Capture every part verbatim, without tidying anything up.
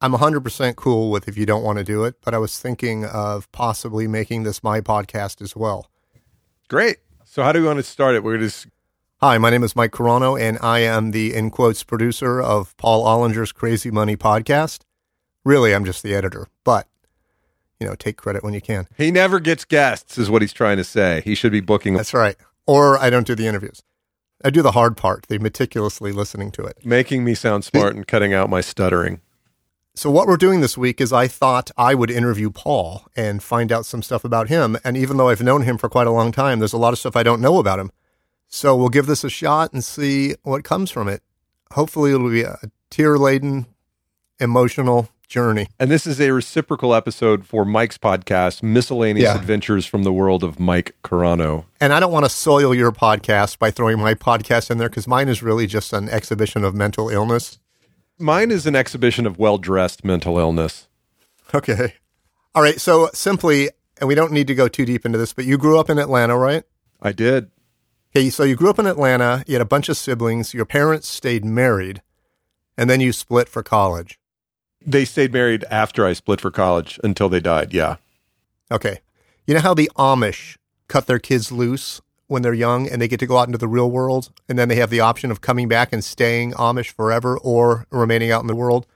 I'm one hundred percent cool with if you don't want to do it, but I was thinking of possibly making this my podcast as well. Great. So how do we want to start it? We're just... Hi, my name is Mike Carano, and I am the, in quotes, producer of Paul Ollinger's Crazy Money Podcast. Really, I'm just the editor, but, you know, take credit when you can. He never gets guests, is what he's trying to say. He should be booking. That's right. Or I don't do the interviews. I do the hard part, the meticulously listening to it. Making me sound smart and cutting out my stuttering. So what we're doing this week is I thought I would interview Paul and find out some stuff about him. And even though I've known him for quite a long time, there's a lot of stuff I don't know about him. So we'll give this a shot and see what comes from it. Hopefully it'll be a tear-laden, emotional journey. And this is a reciprocal episode for Mike's podcast, Miscellaneous yeah. Adventures from the World of Mike Carano. And I don't want to soil your podcast by throwing my podcast in there, because mine is really just an exhibition of mental illness. Mine is an exhibition of well-dressed mental illness. Okay. All right, so simply, and we don't need to go too deep into this, but you grew up in Atlanta, right? I did. Okay, so you grew up in Atlanta, you had a bunch of siblings, your parents stayed married, and then you split for college. They stayed married after I split for college until they died, yeah. Okay. You know how the Amish cut their kids loose when they're young and they get to go out into the real world, and then they have the option of coming back and staying Amish forever or remaining out in the world?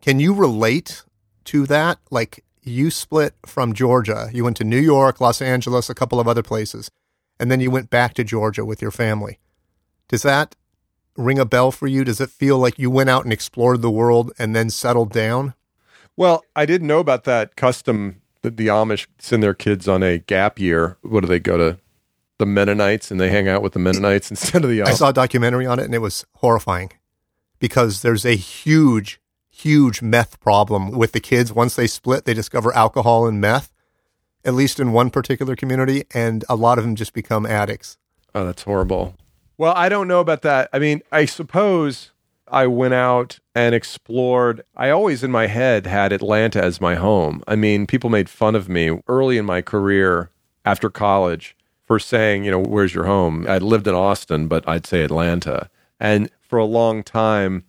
Can you relate to that? Like, you split from Georgia. You went to New York, Los Angeles, a couple of other places. And then you went back to Georgia with your family. Does that ring a bell for you? Does it feel like you went out and explored the world and then settled down? Well, I didn't know about that custom that the Amish send their kids on a gap year. What do they go to? The Mennonites, and they hang out with the Mennonites instead of the Amish. I saw a documentary on it, and it was horrifying because there's a huge, huge meth problem with the kids. Once they split, they discover alcohol and meth, at least in one particular community, and a lot of them just become addicts. Oh, that's horrible. Well, I don't know about that. I mean, I suppose I went out and explored. I always, in my head, had Atlanta as my home. I mean, people made fun of me early in my career after college for saying, you know, where's your home? I'd lived in Austin, but I'd say Atlanta. And for a long time,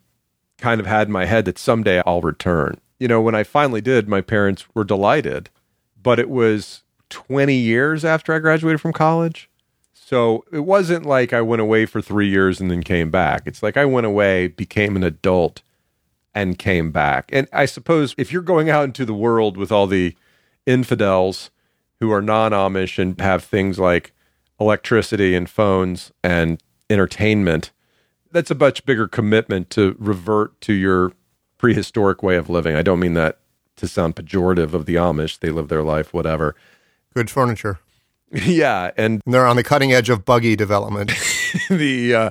kind of had in my head that someday I'll return. You know, when I finally did, my parents were delighted. But it was twenty years after I graduated from college. So it wasn't like I went away for three years and then came back. It's like I went away, became an adult, and came back. And I suppose if you're going out into the world with all the infidels who are non-Amish and have things like electricity and phones and entertainment, that's a much bigger commitment to revert to your prehistoric way of living. I don't mean that to sound pejorative of the Amish. They live their life, whatever. Good furniture. Yeah. And they're on the cutting edge of buggy development. the uh,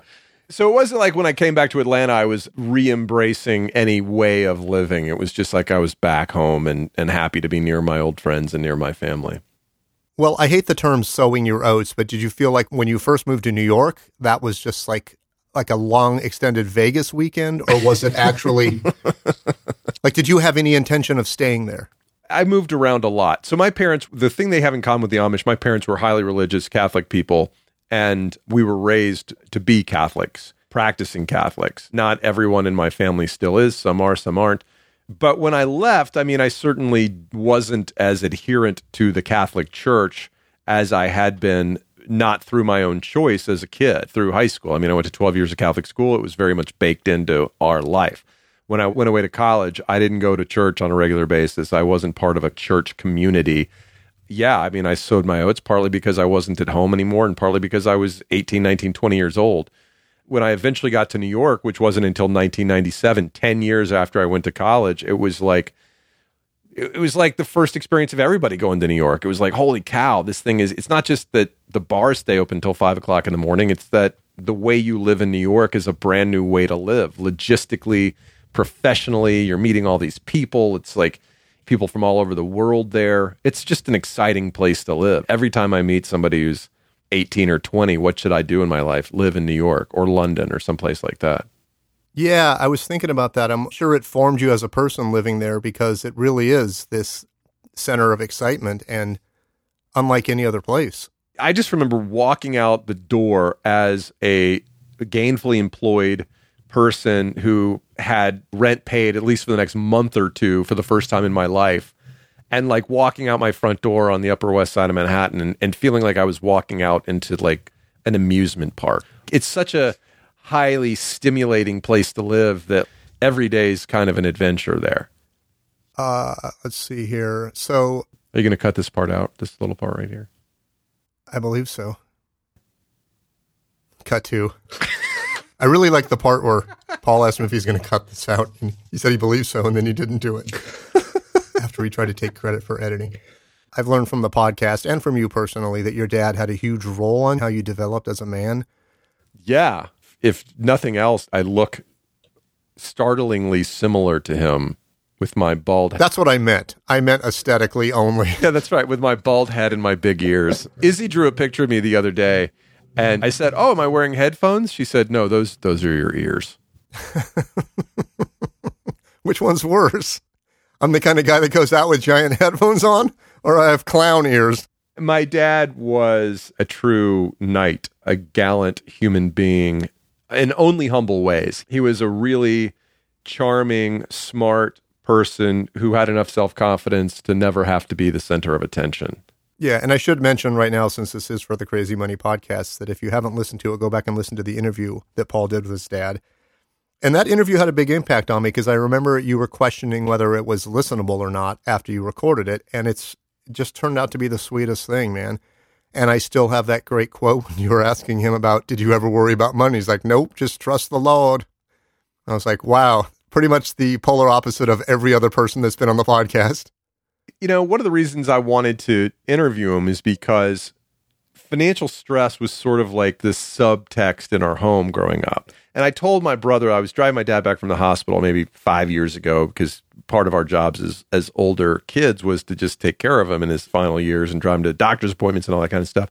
So it wasn't like when I came back to Atlanta, I was re-embracing any way of living. It was just like I was back home and, and happy to be near my old friends and near my family. Well, I hate the term sowing your oats, but did you feel like when you first moved to New York, that was just like like a long extended Vegas weekend, or was it actually like, did you have any intention of staying there? I moved around a lot. So my parents, the thing they have in common with the Amish, my parents were highly religious Catholic people, and we were raised to be Catholics, practicing Catholics. Not everyone in my family still is. Some are, some aren't. But when I left, I mean, I certainly wasn't as adherent to the Catholic Church as I had been, not through my own choice as a kid, through high school. I mean, I went to twelve years of Catholic school. It was very much baked into our life. When I went away to college, I didn't go to church on a regular basis. I wasn't part of a church community. Yeah, I mean, I sowed my oats partly because I wasn't at home anymore and partly because I was eighteen, nineteen, twenty years old. When I eventually got to New York, which wasn't until nineteen ninety-seven, ten years after I went to college, it was like, it was like the first experience of everybody going to New York. It was like, holy cow, this thing is, it's not just that the bars stay open till five o'clock in the morning. It's that the way you live in New York is a brand new way to live. Logistically, professionally, you're meeting all these people. It's like people from all over the world there. It's just an exciting place to live. Every time I meet somebody who's eighteen or twenty, what should I do in my life? Live in New York or London or someplace like that. Yeah, I was thinking about that. I'm sure it formed you as a person living there, because it really is this center of excitement and unlike any other place. I just remember walking out the door as a gainfully employed person who had rent paid at least for the next month or two for the first time in my life. And like walking out my front door on the Upper West Side of Manhattan and, and feeling like I was walking out into like an amusement park. It's such a highly stimulating place to live that every day is kind of an adventure there. Uh, let's see here. So are you going to cut this part out? This little part right here? I believe so. Cut to. I really like the part where Paul asked him if he's going to cut this out. And he said he believed so, and then he didn't do it. After we tried to take credit for editing. I've learned from the podcast and from you personally that your dad had a huge role in how you developed as a man. Yeah. If nothing else, I look startlingly similar to him. With my bald head. That's what I meant. I meant aesthetically only. Yeah, that's right. With my bald head and my big ears. Izzy drew a picture of me the other day, and I said, oh, am I wearing headphones? She said, no, those those are your ears. Which one's worse? I'm the kind of guy that goes out with giant headphones on, or I have clown ears? My dad was a true knight, a gallant human being in only humble ways. He was a really charming, smart person who had enough self-confidence to never have to be the center of attention. Yeah, and I should mention right now, since this is for the Crazy Money Podcast, that if you haven't listened to it, go back and listen to the interview that Paul did with his dad. And that interview had a big impact on me because I remember you were questioning whether it was listenable or not after you recorded it, and it's it just turned out to be the sweetest thing, man. And I still have that great quote when you were asking him about, did you ever worry about money? He's like, nope, just trust the Lord. And I was like, wow. Pretty much the polar opposite of every other person that's been on the podcast. You know, one of the reasons I wanted to interview him is because financial stress was sort of like this subtext in our home growing up. And I told my brother, I was driving my dad back from the hospital maybe five years ago, because part of our jobs as, as older kids was to just take care of him in his final years and drive him to doctor's appointments and all that kind of stuff.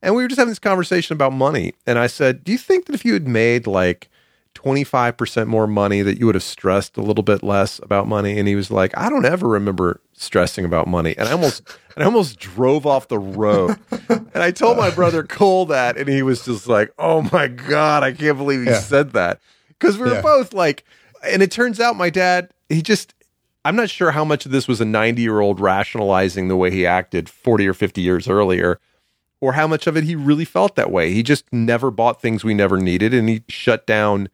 And we were just having this conversation about money. And I said, do you think that if you had made like twenty-five percent more money that you would have stressed a little bit less about money? And he was like, I don't ever remember stressing about money. And I almost, and I almost drove off the road. And I told my brother Cole that, and he was just like, oh my God, I can't believe he yeah. said that. Cause we were yeah. both like, and it turns out my dad, he just, I'm not sure how much of this was a ninety year old rationalizing the way he acted forty or fifty years earlier, or how much of it he really felt that way. He just never bought things we never needed. And he shut down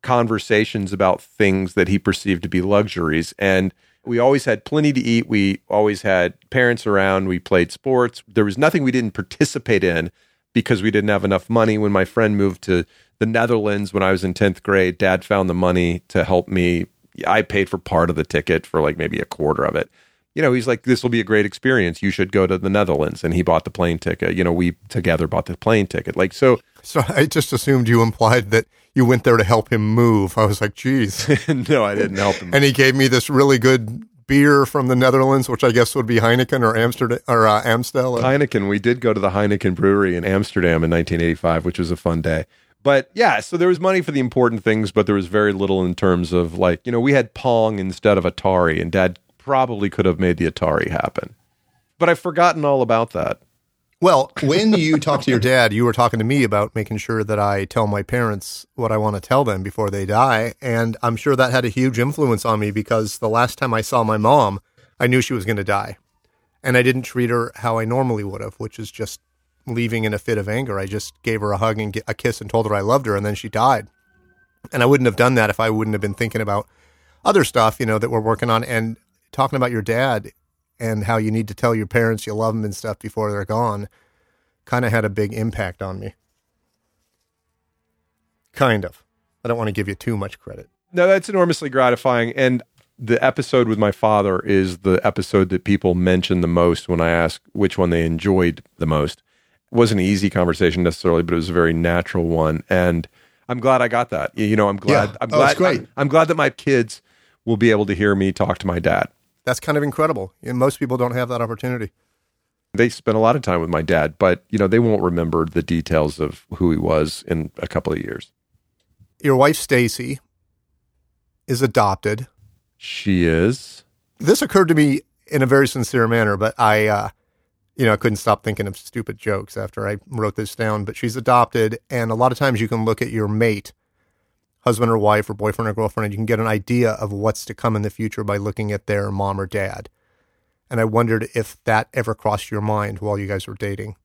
conversations about things that he perceived to be luxuries. And we always had plenty to eat. We always had parents around. We played sports. There was nothing we didn't participate in because we didn't have enough money. When my friend moved to the Netherlands when I was in tenth grade, Dad found the money to help me. I paid for part of the ticket for like maybe a quarter of it. You know, he's like, this will be a great experience. You should go to the Netherlands. And he bought the plane ticket. You know, we together bought the plane ticket. Like, so. So I just assumed you implied that you went there to help him move. I was like, geez. No, I didn't help him. And he gave me this really good beer from the Netherlands, which I guess would be Heineken or Amsterdam or uh, Amstel. Or- Heineken. We did go to the Heineken brewery in Amsterdam in nineteen eighty-five, which was a fun day. But yeah, so there was money for the important things, but there was very little in terms of like, you know, we had Pong instead of Atari, and Dad probably could have made the Atari happen. But I've forgotten all about that. Well, when you talked to your dad, you were talking to me about making sure that I tell my parents what I want to tell them before they die. And I'm sure that had a huge influence on me because the last time I saw my mom, I knew she was going to die. And I didn't treat her how I normally would have, which is just leaving in a fit of anger. I just gave her a hug and a kiss and told her I loved her, and then she died. And I wouldn't have done that if I wouldn't have been thinking about other stuff, you know, that we're working on. And talking about your dad and how you need to tell your parents you love them and stuff before they're gone kind of had a big impact on me. Kind of. I don't want to give you too much credit. No, that's enormously gratifying. And the episode with my father is the episode that people mention the most when I ask which one they enjoyed the most. It wasn't an easy conversation necessarily, but it was a very natural one. And I'm glad I got that. You know, I'm glad. Yeah. I'm glad. Oh, it's great. I'm, I'm glad that my kids will be able to hear me talk to my dad. That's kind of incredible. And most people don't have that opportunity. They spent a lot of time with my dad, but you know, they won't remember the details of who he was in a couple of years. Your wife, Stacy, is adopted. She is. This occurred to me in a very sincere manner, but I, uh, you know, I couldn't stop thinking of stupid jokes after I wrote this down, but she's adopted. And a lot of times you can look at your mate husband or wife or boyfriend or girlfriend, you can get an idea of what's to come in the future by looking at their mom or dad. And I wondered if that ever crossed your mind while you guys were dating.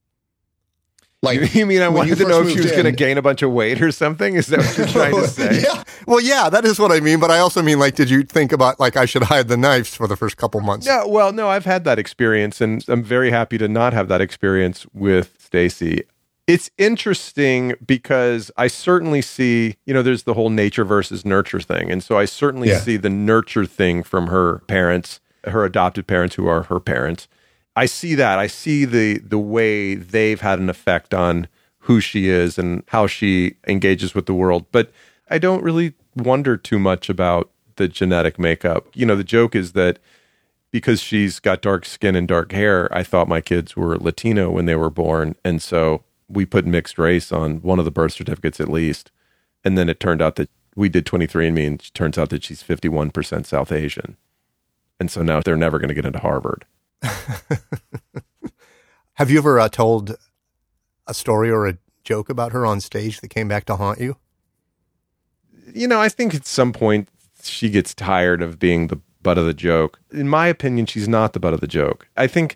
Like, you mean I wanted to know if she was going to gain a bunch of weight or something? Is that what you're trying to say? Yeah. Well, yeah, that is what I mean. But I also mean, like, did you think about, like, I should hide the knives for the first couple months? Yeah, well, no, I've had that experience, and I'm very happy to not have that experience with Stacey. It's interesting because I certainly see, you know, there's the whole nature versus nurture thing. And so I certainly yeah. see the nurture thing from her parents, her adopted parents who are her parents. I see that. I see the the way they've had an effect on who she is and how she engages with the world. But I don't really wonder too much about the genetic makeup. You know, the joke is that because she's got dark skin and dark hair, I thought my kids were Latino when they were born. And so we put mixed race on one of the birth certificates at least. And then it turned out that we did twenty-three and me, and it turns out that she's fifty-one percent South Asian. And so now they're never going to get into Harvard. Have you ever uh, told a story or a joke about her on stage that came back to haunt you? You know, I think at some point she gets tired of being the butt of the joke. In my opinion, she's not the butt of the joke. I think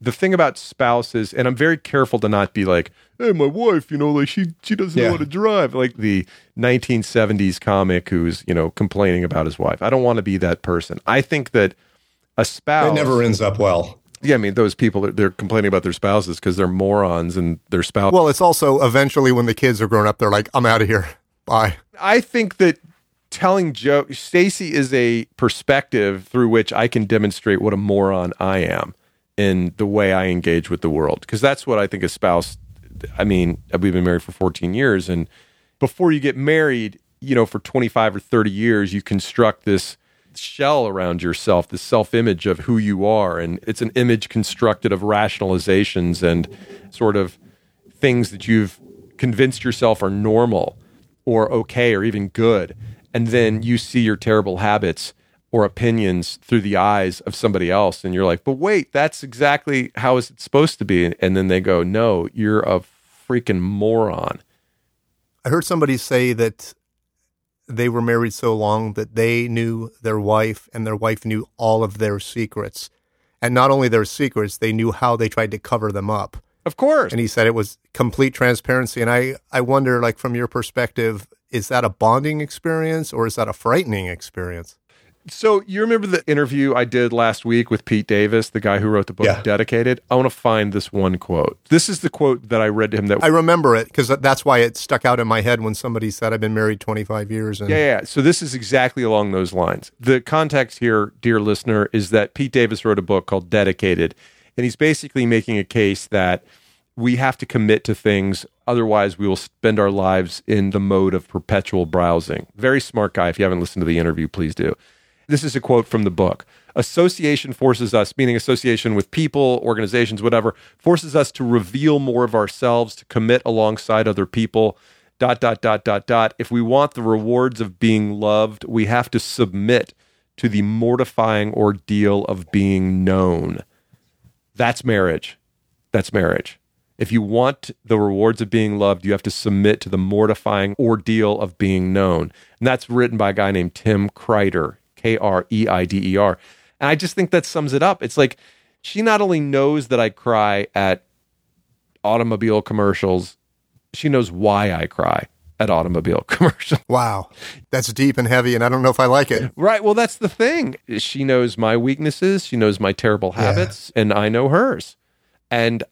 the thing about spouses, and I'm very careful to not be like, hey, my wife, you know, like she she doesn't yeah. know how to drive, like the nineteen seventies comic who's, you know, complaining about his wife. I don't want to be that person. I think that a spouse... It never ends up well. Yeah, I mean, those people, they're complaining about their spouses because they're morons and their spouse... Well, it's also eventually when the kids are grown up, they're like, I'm out of here. Bye. I think that telling jokes... Stacey is a perspective through which I can demonstrate what a moron I am in the way I engage with the world. Because that's what I think a spouse... I mean, we've been married for fourteen years, and before you get married, you know, for twenty-five or thirty years, you construct this shell around yourself, the self-image of who you are, and it's an image constructed of rationalizations and sort of things that you've convinced yourself are normal or okay or even good, and then you see your terrible habits or opinions through the eyes of somebody else, and you're like, but wait, that's exactly how is it supposed to be? And then they go, no, you're a freaking moron. I heard somebody say that they were married so long that they knew their wife and their wife knew all of their secrets. And not only their secrets, they knew how they tried to cover them up. Of course. And he said it was complete transparency. And I, I wonder, like, from your perspective, is that a bonding experience or is that a frightening experience? So you remember the interview I did last week with Pete Davis, the guy who wrote the book yeah. Dedicated? I want to find this one quote. This is the quote that I read to him. That I remember it because that's why it stuck out in my head when somebody said I've been married twenty-five years. And... Yeah, yeah. So this is exactly along those lines. The context here, dear listener, is that Pete Davis wrote a book called Dedicated, and he's basically making a case that we have to commit to things, otherwise we will spend our lives in the mode of perpetual browsing. Very smart guy. If you haven't listened to the interview, please do. This is a quote from the book. Association forces us, meaning association with people, organizations, whatever, forces us to reveal more of ourselves, to commit alongside other people, dot, dot, dot, dot, dot. If we want the rewards of being loved, we have to submit to the mortifying ordeal of being known. That's marriage. That's marriage. If you want the rewards of being loved, you have to submit to the mortifying ordeal of being known. And that's written by a guy named Tim Kreider. K R E I D E R. And I just think that sums it up. It's like, she not only knows that I cry at automobile commercials, she knows why I cry at automobile commercials. Wow. That's deep and heavy, and I don't know if I like it. Right. Well, that's the thing. She knows my weaknesses. She knows my terrible habits, yeah. and I know hers. And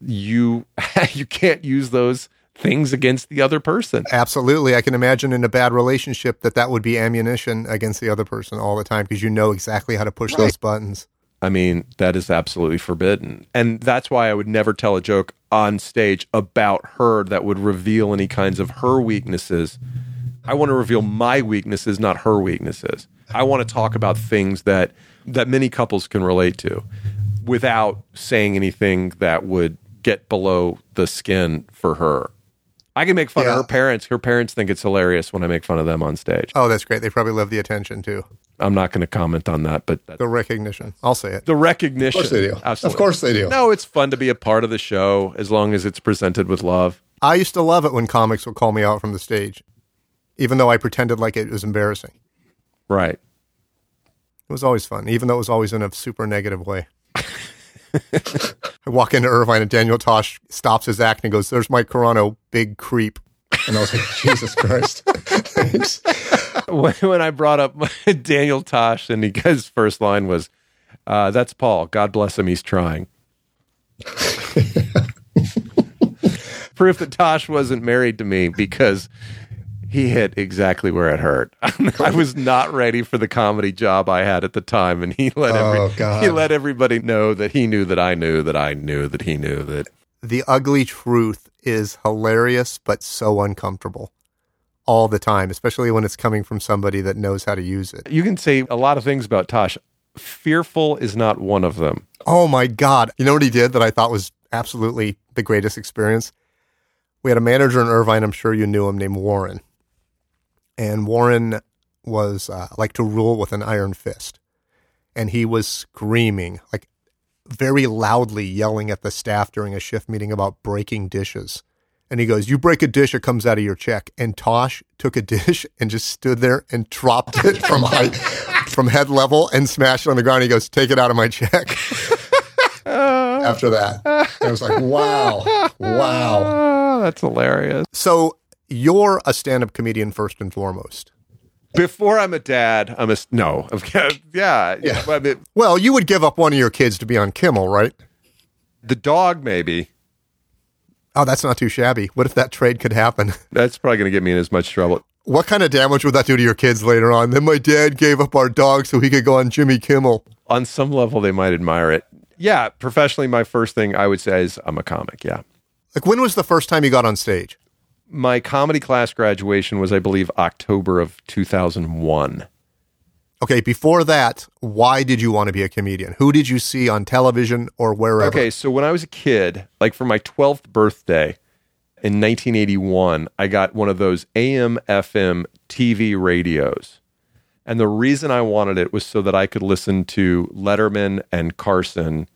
you, you can't use those things against the other person. Absolutely. I can imagine in a bad relationship that that would be ammunition against the other person all the time because you know exactly how to push right. those buttons. I mean, that is absolutely forbidden. And that's why I would never tell a joke on stage about her that would reveal any kinds of her weaknesses. I want to reveal my weaknesses, not her weaknesses. I want to talk about things that, that many couples can relate to without saying anything that would get below the skin for her. I can make fun yeah. of her parents. Her parents think it's hilarious when I make fun of them on stage. Oh, that's great. They probably love the attention, too. I'm not going to comment on that, but... That's... The recognition. I'll say it. The recognition. Of course they do. Absolutely. Of course they do. No, it's fun to be a part of the show as long as it's presented with love. I used to love it when comics would call me out from the stage. even though I pretended like it was embarrassing. Right. It was always fun, even though it was always in a super negative way. I walk into Irvine and Daniel Tosh stops his act and goes, "There's Mike Carano, big creep." And I was like, Jesus Christ. Thanks. When, when I brought up Daniel Tosh, and he, his first line was, uh, "That's Paul. God bless him. He's trying." Proof that Tosh wasn't married to me, because he hit exactly where it hurt. I was not ready for the comedy job I had at the time, and he let every, oh, God. he let everybody know that he knew that I knew that I knew that he knew that. The ugly truth is hilarious, but so uncomfortable all the time, especially when it's coming from somebody that knows how to use it. You can say a lot of things about Tosh. Fearful is not one of them. Oh my God. You know what he did that I thought was absolutely the greatest experience? We had a manager in Irvine, I'm sure you knew him, named Warren. And Warren was uh, like to rule with an iron fist. And he was screaming, like very loudly yelling at the staff during a shift meeting about breaking dishes. And he goes, "You break a dish, it comes out of your check." And Tosh took a dish and just stood there and dropped it from height, from head level, and smashed it on the ground. He goes, "Take it out of my check." After that, I was like, wow, wow. That's hilarious. So you're a stand-up comedian first and foremost. Before I'm a dad, I'm a... No. yeah. yeah. I mean, well, you would give up one of your kids to be on Kimmel, right? The dog, maybe. Oh, that's not too shabby. What if that trade could happen? That's probably going to get me in as much trouble. What kind of damage would that do to your kids later on? Then my dad gave up our dog so he could go on Jimmy Kimmel. On some level, they might admire it. Yeah, professionally, my first thing I would say is I'm a comic, yeah. Like, when was the first time you got on stage? My comedy class graduation was, I believe, October of two thousand one. Okay, before that, why did you want to be a comedian? Who did you see on television or wherever? Okay, so when I was a kid, like for my twelfth birthday in nineteen eighty-one, I got one of those A M F M T V radios. And the reason I wanted it was so that I could listen to Letterman and Carson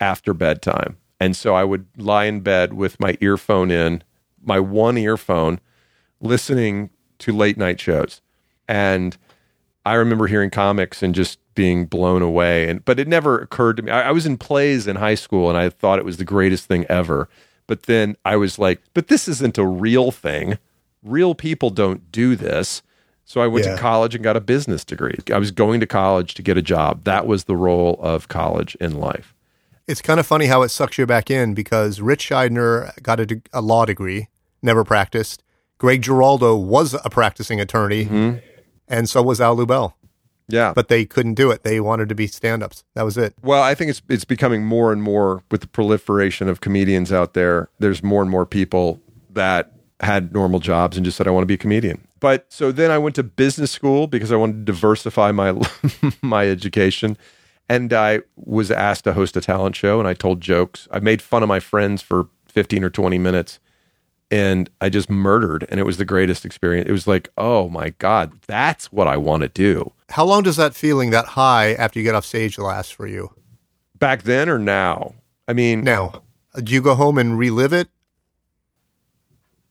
after bedtime. And so I would lie in bed with my earphone in, my one earphone, listening to late night shows. And I remember hearing comics and just being blown away. And but it never occurred to me. I, I was in plays in high school and I thought it was the greatest thing ever. But then I was like, but this isn't a real thing. Real people don't do this. So I went yeah. to college and got a business degree. I was going to college to get a job. That was the role of college in life. It's kind of funny how it sucks you back in, because Rich Scheidner got a, de- a law degree, never practiced. Greg Giraldo was a practicing attorney, mm-hmm. and so was Al Lubell. Yeah. But they couldn't do it. They wanted to be stand-ups. That was it. Well, I think it's it's becoming more and more, with the proliferation of comedians out there, there's more and more people that had normal jobs and just said, I want to be a comedian. But so then I went to business school because I wanted to diversify my my education. And I was asked to host a talent show, and I told jokes. I made fun of my friends for fifteen or twenty minutes, and I just murdered, and it was the greatest experience. It was like, oh my God, that's what I want to do. How long does that feeling, that high after you get off stage, last for you? Back then or now? I mean... Now. Do you go home and relive it?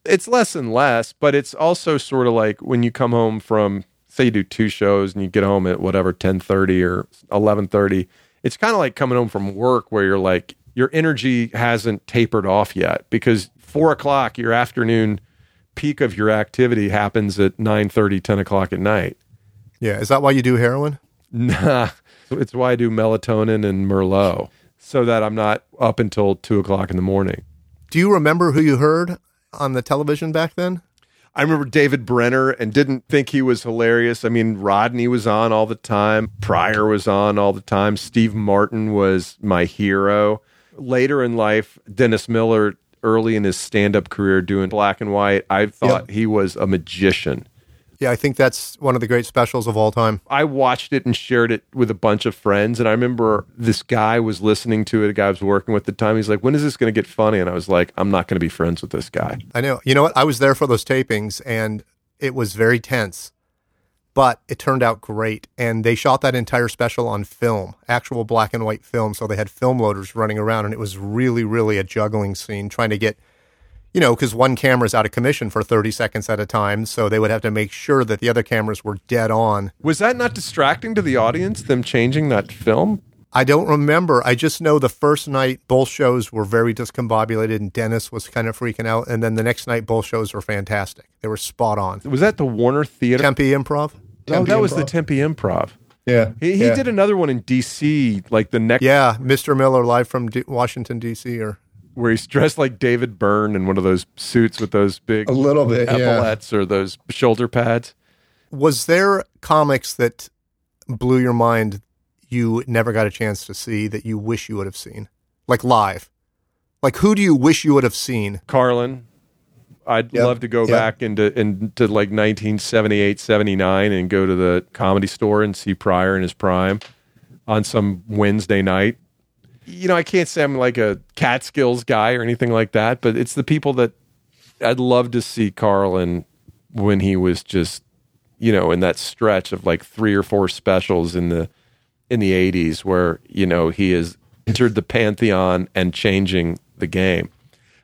It's less and less, but it's also sort of like when you come home from... Say you do two shows and you get home at whatever, ten thirty or eleven thirty. It's kind of like coming home from work where you're like, your energy hasn't tapered off yet, because four o'clock, your afternoon peak of your activity happens at nine thirty, ten o'clock at night. Yeah. Is that why you do heroin? Nah. It's why I do melatonin and Merlot, so that I'm not up until two o'clock in the morning. Do you remember who you heard on the television back then? I remember David Brenner, and didn't think he was hilarious. I mean, Rodney was on all the time. Pryor was on all the time. Steve Martin was my hero. Later in life, Dennis Miller, early in his stand-up career doing black and white, I thought yep. he was a magician. Yeah, I think that's one of the great specials of all time. I watched it and shared it with a bunch of friends, and I remember this guy was listening to it, a guy I was working with at the time. He's like, when is this going to get funny? And I was like, I'm not going to be friends with this guy. I know. You know what? I was there for those tapings, and it was very tense, but it turned out great, and they shot that entire special on film, actual black and white film, so they had film loaders running around, and it was really, really a juggling scene, trying to get you know, because one camera's out of commission for thirty seconds at a time, so they would have to make sure that the other cameras were dead on. Was that not distracting to the audience, them changing that film? I don't remember. I just know the first night, both shows were very discombobulated, and Dennis was kind of freaking out. And then the next night, both shows were fantastic. They were spot on. Was that the Warner Theater? Tempe Improv? Tempe oh, that Improv. was the Tempe Improv. Yeah. He, he yeah. did another one in D C, like the next... Yeah, Mister Miller Live from D- Washington, D C, or... where he's dressed like David Byrne in one of those suits with those big... A little bit, epaulets yeah. or those shoulder pads. Was there comics that blew your mind you never got a chance to see that you wish you would have seen? Like live. Like who do you wish you would have seen? Carlin. I'd yep. love to go yep. back into into like nineteen seventy-eight, seventy-nine and go to the Comedy Store and see Pryor in his prime on some Wednesday night. You know, I can't say I'm like a Catskills guy or anything like that, but it's the people that I'd love to see Carlin when he was just, you know, in that stretch of like three or four specials in the in the eighties where, you know, he has entered the pantheon and changing the game.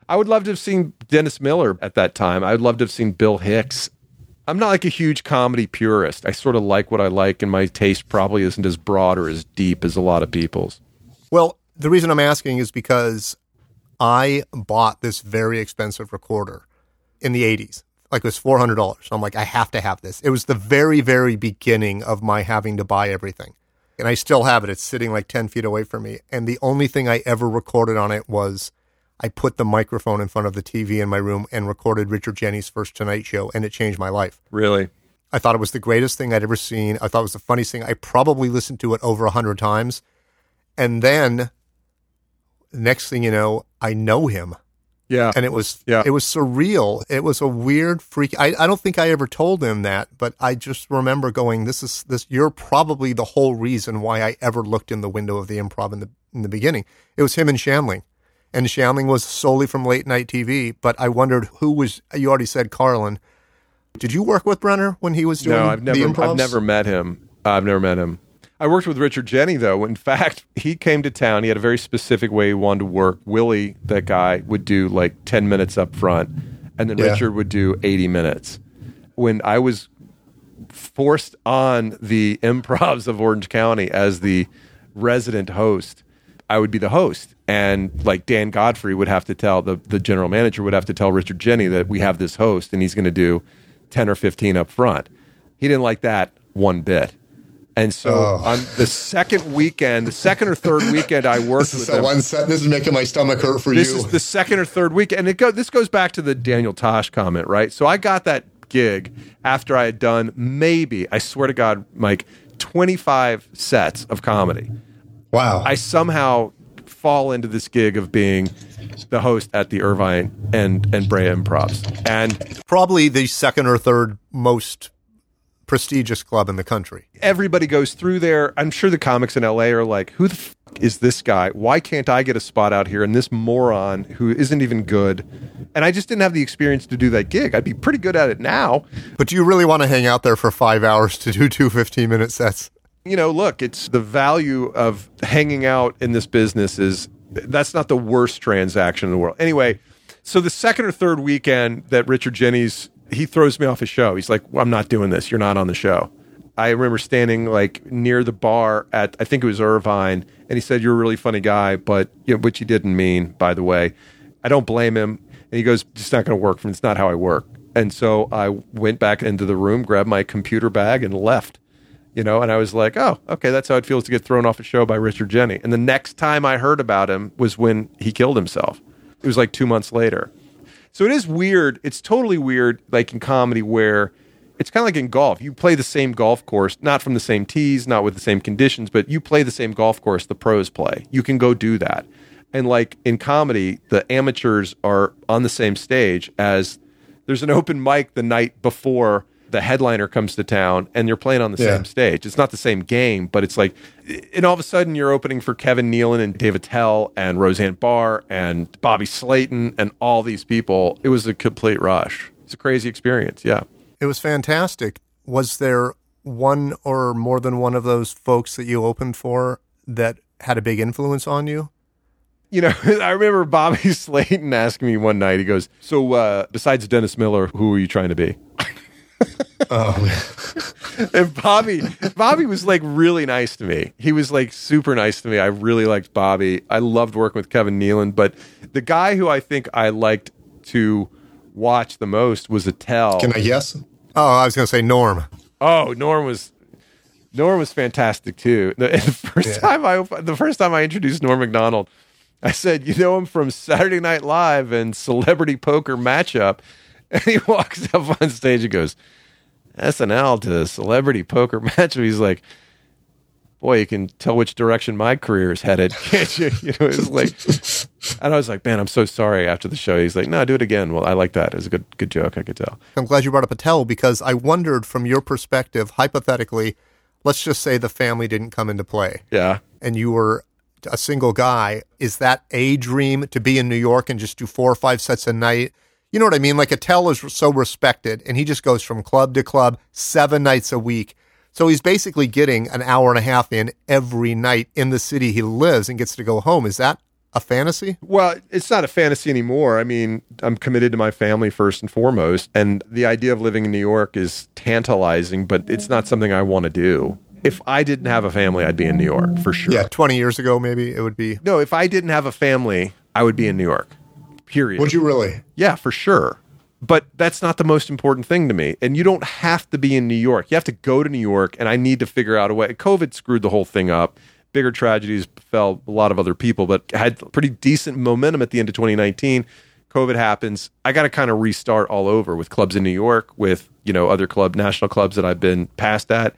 I would love to have seen Dennis Miller at that time. I would love to have seen Bill Hicks. I'm not like a huge comedy purist. I sort of like what I like, and my taste probably isn't as broad or as deep as a lot of people's. Well, the reason I'm asking is because I bought this very expensive recorder in the eighties. Like it was four hundred dollars. I'm like, I have to have this. It was the very, very beginning of my having to buy everything. And I still have it. It's sitting like ten feet away from me. And the only thing I ever recorded on it was I put the microphone in front of the T V in my room and recorded Richard Jeni's first Tonight Show. And it changed my life. Really? I thought it was the greatest thing I'd ever seen. I thought it was the funniest thing. I probably listened to it over a hundred times. And then... next thing you know, I know him. Yeah. And it was yeah. it was surreal. It was a weird freak. I, I don't think I ever told him that, but I just remember going, This is this you're probably the whole reason why I ever looked in the window of the Improv in the in the beginning. It was him and Shandling. And Shandling was solely from late night T V, but I wondered who was you already said Carlin. Did you work with Brenner when he was doing no, I've never, the Improvs? I've never met him. I've never met him. I worked with Richard Jeni, though. In fact, he came to town. He had a very specific way he wanted to work. Willie, that guy, would do like ten minutes up front, and then yeah. Richard would do eighty minutes. When I was forced on the Improvs of Orange County as the resident host, I would be the host. And like Dan Godfrey would have to tell, the, the general manager would have to tell Richard Jeni that we have this host, and he's going to do ten or fifteen up front. He didn't like that one bit. And so oh. on the second weekend, the second or third weekend I worked with him. One se- this is making my stomach hurt for this you. This is the second or third weekend. And it go- this goes back to the Daniel Tosh comment, right? So I got that gig after I had done maybe, I swear to God, Mike, twenty-five sets of comedy. Wow. I somehow fall into this gig of being the host at the Irvine and, and Brea Improvs. And probably the second or third most prestigious club in the country. Everybody goes through there. I'm sure the comics in L A are like, who the f*** is this guy? Why can't I get a spot out here? And this moron who isn't even good. And I just didn't have the experience to do that gig. I'd be pretty good at it now. But do you really want to hang out there for five hours to do two fifteen-minute sets? You know, look, it's the value of hanging out in this business is, that's not the worst transaction in the world. Anyway, so the second or third weekend that Richard Jeni's he throws me off his show. He's like, well, I'm not doing this. You're not on the show. I remember standing like near the bar at, I think it was Irvine, and he said, you're a really funny guy, but you know, which he didn't mean, by the way. I don't blame him. And he goes, it's not going to work for me. It's not how I work. And so I went back into the room, grabbed my computer bag and left, you know, and I was like, oh, okay, that's how it feels to get thrown off a show by Richard Jeni. And the next time I heard about him was when he killed himself. It was like two months later. So it is weird. It's totally weird, like in comedy, where it's kind of like in golf. You play the same golf course, not from the same tees, not with the same conditions, but you play the same golf course the pros play. You can go do that. And like in comedy, the amateurs are on the same stage as there's an open mic the night before the headliner comes to town, and you're playing on the yeah. same stage. It's not the same game, but it's like, and all of a sudden you're opening for Kevin Nealon and Dave Attell and Roseanne Barr and Bobby Slayton and all these people. It was a complete rush. It's a crazy experience. Yeah. It was fantastic. Was there one or more than one of those folks that you opened for that had a big influence on you? you know, I remember Bobby Slayton asking me one night, he goes, so uh, besides Dennis Miller, who are you trying to be? Oh. And Bobby, Bobby was like really nice to me. He was like super nice to me. I really liked Bobby. I loved working with Kevin Nealon, but the guy who I think I liked to watch the most was Attell. Can I guess? Oh, I was going to say Norm. Oh, Norm was Norm was fantastic too. The, the first yeah. time I the first time I introduced Norm McDonald, I said, "You know him from Saturday Night Live and Celebrity Poker Matchup," and he walks up on stage and goes, S N L to Celebrity Poker Matchup. He's like, boy, you can tell which direction my career is headed, can't you? You know, it was like, and I was like, man, I'm so sorry after the show. He's like, no, do it again. Well, I like that. It was a good good joke, I could tell. I'm glad you brought up Attell, because I wondered from your perspective, hypothetically, let's just say the family didn't come into play. Yeah. And you were a single guy. Is that a dream to be in New York and just do four or five sets a night? You know what I mean? Like, Attell is so respected, and he just goes from club to club seven nights a week. So he's basically getting an hour and a half in every night in the city he lives and gets to go home. Is that a fantasy? Well, it's not a fantasy anymore. I mean, I'm committed to my family first and foremost, and the idea of living in New York is tantalizing, but it's not something I want to do. If I didn't have a family, I'd be in New York, for sure. Yeah, twenty years ago, maybe it would be. No, if I didn't have a family, I would be in New York. Period. Would you really? Yeah, for sure. But that's not the most important thing to me. And you don't have to be in New York. You have to go to New York, and I need to figure out a way. COVID screwed the whole thing up. Bigger tragedies befell a lot of other people, but had pretty decent momentum at the end of twenty nineteen. COVID happens. I got to kind of restart all over with clubs in New York, with, you know, other club, national clubs that I've been past at.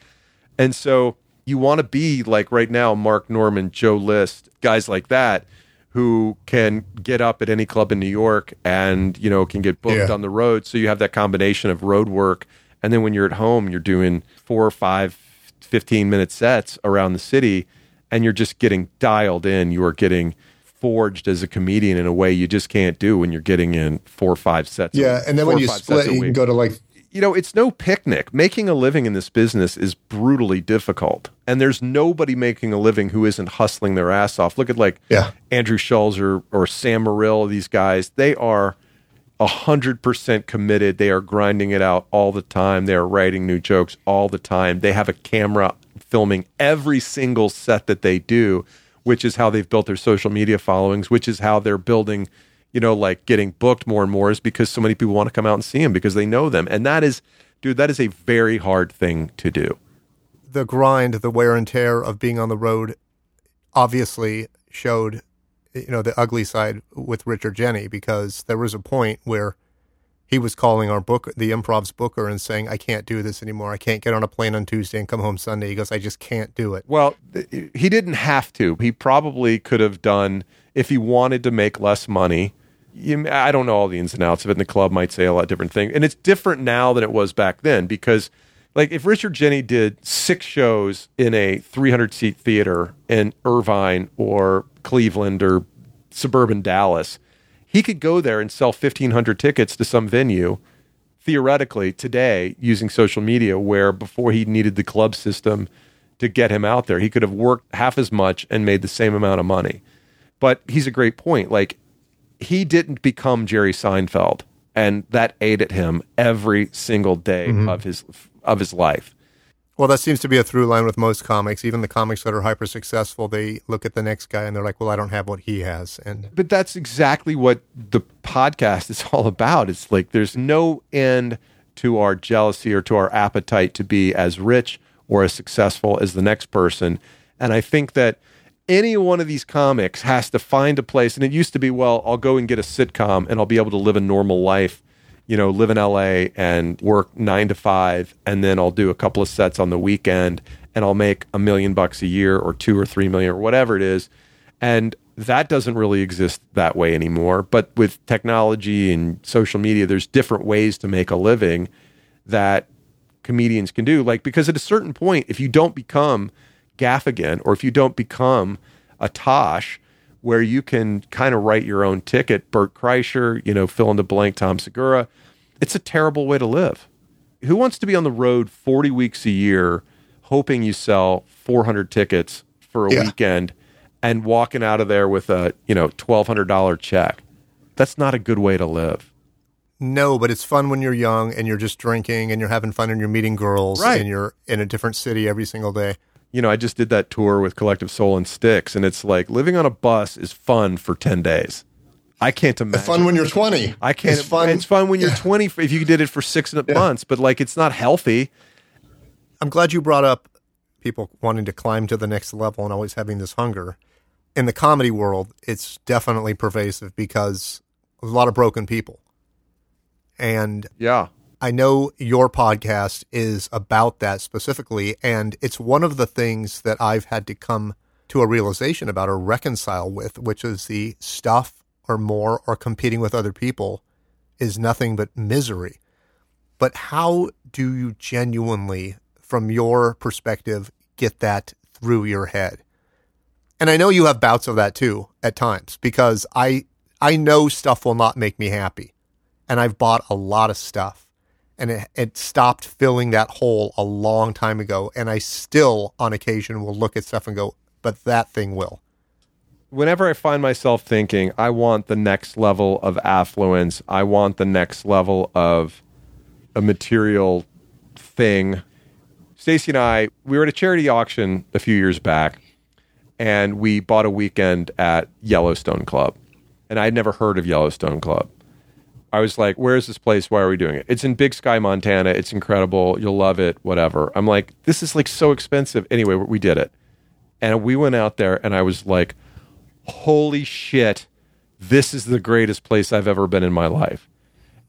And so you want to be like right now, Mark Norman, Joe List, guys like that, who can get up at any club in New York and, you know, can get booked yeah. on the road. So you have that combination of road work. And then when you're at home, you're doing four or five fifteen-minute sets around the city, and you're just getting dialed in. You are getting forged as a comedian in a way you just can't do when you're getting in four or five sets. Yeah, and then when you split, you can go to like... You know, it's no picnic. Making a living in this business is brutally difficult. And there's nobody making a living who isn't hustling their ass off. Look at like yeah. Andrew Schulz or, or Sam Morril, these guys. They are one hundred percent committed. They are grinding it out all the time. They are writing new jokes all the time. They have a camera filming every single set that they do, which is how they've built their social media followings, which is how they're building... you know, like getting booked more and more is because so many people want to come out and see him because they know them. And that is, dude, that is a very hard thing to do. The grind, the wear and tear of being on the road obviously showed, you know, the ugly side with Richard Jeni, because there was a point where he was calling our book, the Improv's booker, and saying, I can't do this anymore. I can't get on a plane on Tuesday and come home Sunday. He goes, I just can't do it. Well, he didn't have to. He probably could have done, if he wanted to make less money, You, I don't know all the ins and outs of it, and the club might say a lot different things. And it's different now than it was back then, because like if Richard Jeni did six shows in a three hundred seat theater in Irvine or Cleveland or suburban Dallas, he could go there and sell fifteen hundred tickets to some venue, theoretically, today, using social media, where before he needed the club system to get him out there. He could have worked half as much and made the same amount of money. But he's a great point. Like, he didn't become Jerry Seinfeld, and that ate at him every single day mm-hmm. of his of his life. Well, that seems to be a through line with most comics. Even the comics that are hyper successful, they look at the next guy and they're like, well, I don't have what he has. And But that's exactly what the podcast is all about. It's like there's no end to our jealousy or to our appetite to be as rich or as successful as the next person. And I think that any one of these comics has to find a place. And it used to be, well, I'll go and get a sitcom and I'll be able to live a normal life, you know, live in L A and work nine to five. And then I'll do a couple of sets on the weekend and I'll make a million bucks a year or two or three million or whatever it is. And that doesn't really exist that way anymore. But with technology and social media, there's different ways to make a living that comedians can do. Like, because at a certain point, if you don't become Gaffigan, or if you don't become a Tosh, where you can kind of write your own ticket, Bert Kreischer, you know, fill in the blank, Tom Segura, it's a terrible way to live. Who wants to be on the road forty weeks a year, hoping you sell four hundred tickets for a yeah. weekend, and walking out of there with a, you know, twelve hundred dollars check. That's not a good way to live. No, but it's fun when you're young and you're just drinking and you're having fun and you're meeting girls, right, and you're in a different city every single day. You know, I just did that tour with Collective Soul and Styx, and it's like living on a bus is fun for ten days. I can't imagine. It's fun when you're twenty. I can't. It's fun, it's fun when you're yeah. twenty if you did it for six yeah. months, but like it's not healthy. I'm glad you brought up people wanting to climb to the next level and always having this hunger. In the comedy world, it's definitely pervasive because there's a lot of broken people. And yeah, I know your podcast is about that specifically. And it's one of the things that I've had to come to a realization about or reconcile with, which is the stuff or more or competing with other people is nothing but misery. But how do you genuinely, from your perspective, get that through your head? And I know you have bouts of that too at times, because I, I know stuff will not make me happy. And I've bought a lot of stuff, and it, it stopped filling that hole a long time ago. And I still, on occasion, will look at stuff and go, but that thing will. Whenever I find myself thinking, I want the next level of affluence, I want the next level of a material thing. Stacey and I, we were at a charity auction a few years back, and we bought a weekend at Yellowstone Club. And I'd never heard of Yellowstone Club. I was like, where is this place? Why are we doing it? It's in Big Sky, Montana. It's incredible. You'll love it. Whatever. I'm like, this is like so expensive. Anyway, we did it. And we went out there and I was like, holy shit, this is the greatest place I've ever been in my life.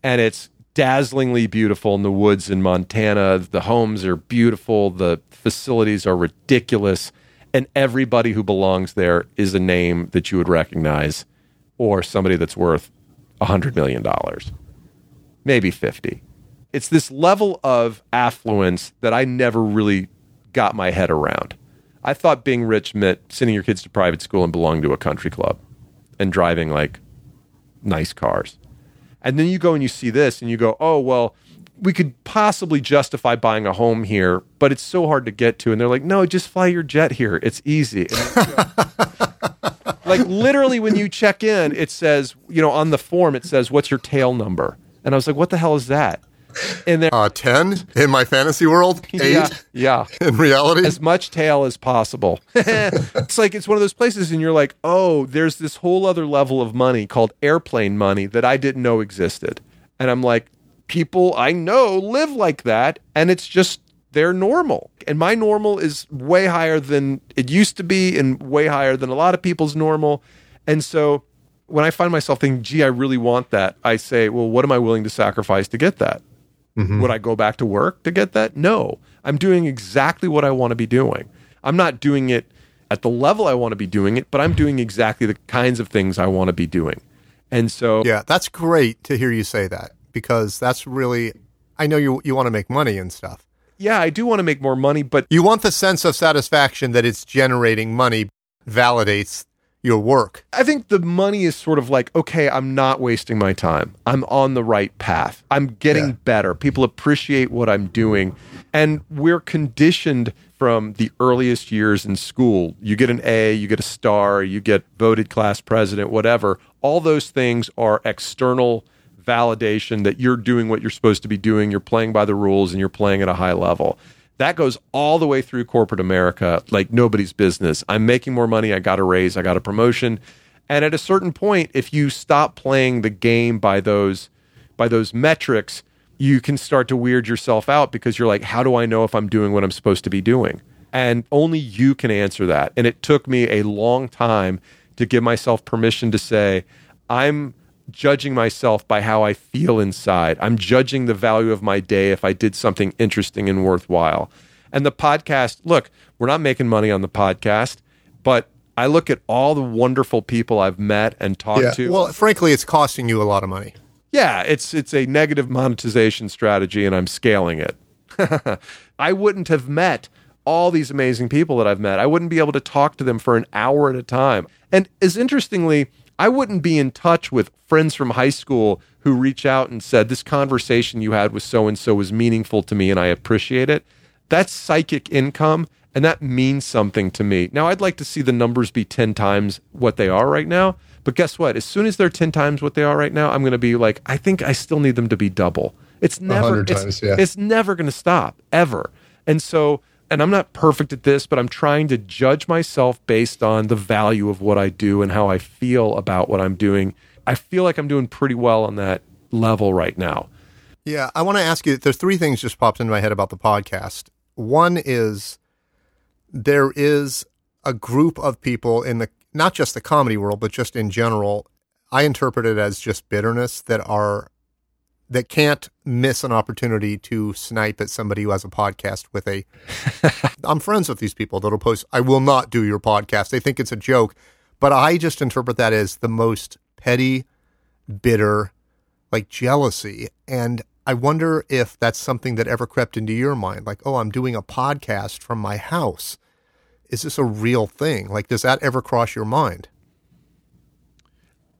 And it's dazzlingly beautiful in the woods in Montana. The homes are beautiful. The facilities are ridiculous. And everybody who belongs there is a name that you would recognize or somebody that's worth one hundred million dollars, maybe fifty. It's this level of affluence that I never really got my head around. I thought being rich meant sending your kids to private school and belonging to a country club and driving like nice cars. And then you go and you see this and you go, oh, well, we could possibly justify buying a home here, but it's so hard to get to. And they're like, no, just fly your jet here. It's easy. Like literally when you check in, it says, you know, on the form, it says, what's your tail number? And I was like, what the hell is that? And there, uh, ten in my fantasy world, eight yeah, yeah. in reality. As much tail as possible. It's like, it's one of those places and you're like, oh, there's this whole other level of money called airplane money that I didn't know existed. And I'm like, people I know live like that. And it's just, they're normal. And my normal is way higher than it used to be and way higher than a lot of people's normal. And so when I find myself thinking, gee, I really want that, I say, well, what am I willing to sacrifice to get that? Mm-hmm. Would I go back to work to get that? No. I'm doing exactly what I want to be doing. I'm not doing it at the level I want to be doing it, but I'm doing exactly the kinds of things I want to be doing. And so... yeah, that's great to hear you say that, because that's really... I know you you want to make money and stuff. Yeah, I do want to make more money, but... you want the sense of satisfaction that it's generating money validates your work. I think the money is sort of like, okay, I'm not wasting my time. I'm on the right path. I'm getting yeah. better. People appreciate what I'm doing. And we're conditioned from the earliest years in school. You get an A, you get a star, you get voted class president, whatever. All those things are external validation that you're doing what you're supposed to be doing, you're playing by the rules, and you're playing at a high level. That goes all the way through corporate America like nobody's business. I'm making more money, I got a raise, I got a promotion. And at a certain point, if you stop playing the game by those by those metrics, you can start to weird yourself out because you're like, how do I know if I'm doing what I'm supposed to be doing? And only you can answer that. And it took me a long time to give myself permission to say, I'm judging myself by how I feel inside. I'm judging the value of my day if I did something interesting and worthwhile. And the podcast, look, we're not making money on the podcast, but I look at all the wonderful people I've met and talked yeah. to. Well, frankly, it's costing you a lot of money. Yeah, it's it's a negative monetization strategy and I'm scaling it. I wouldn't have met all these amazing people that I've met. I wouldn't be able to talk to them for an hour at a time. And as interestingly, I wouldn't be in touch with friends from high school who reach out and said, this conversation you had with so-and-so was meaningful to me and I appreciate it. That's psychic income. And that means something to me. Now, I'd like to see the numbers be ten times what they are right now. But guess what? As soon as they're ten times what they are right now, I'm going to be like, I think I still need them to be double. It's never, it's, times, yeah. it's never going to stop, ever. And so, and I'm not perfect at this, but I'm trying to judge myself based on the value of what I do and how I feel about what I'm doing. I feel like I'm doing pretty well on that level right now. Yeah, I want to ask you, there's three things just popped into my head about the podcast. One is there is a group of people in the, not just the comedy world, but just in general, I interpret it as just bitterness that are, that can't miss an opportunity to snipe at somebody who has a podcast with a, I'm friends with these people that'll post, I will not do your podcast. They think it's a joke, but I just interpret that as the most petty, bitter, like jealousy. And I wonder if that's something that ever crept into your mind. Like, oh, I'm doing a podcast from my house. Is this a real thing? Like, does that ever cross your mind?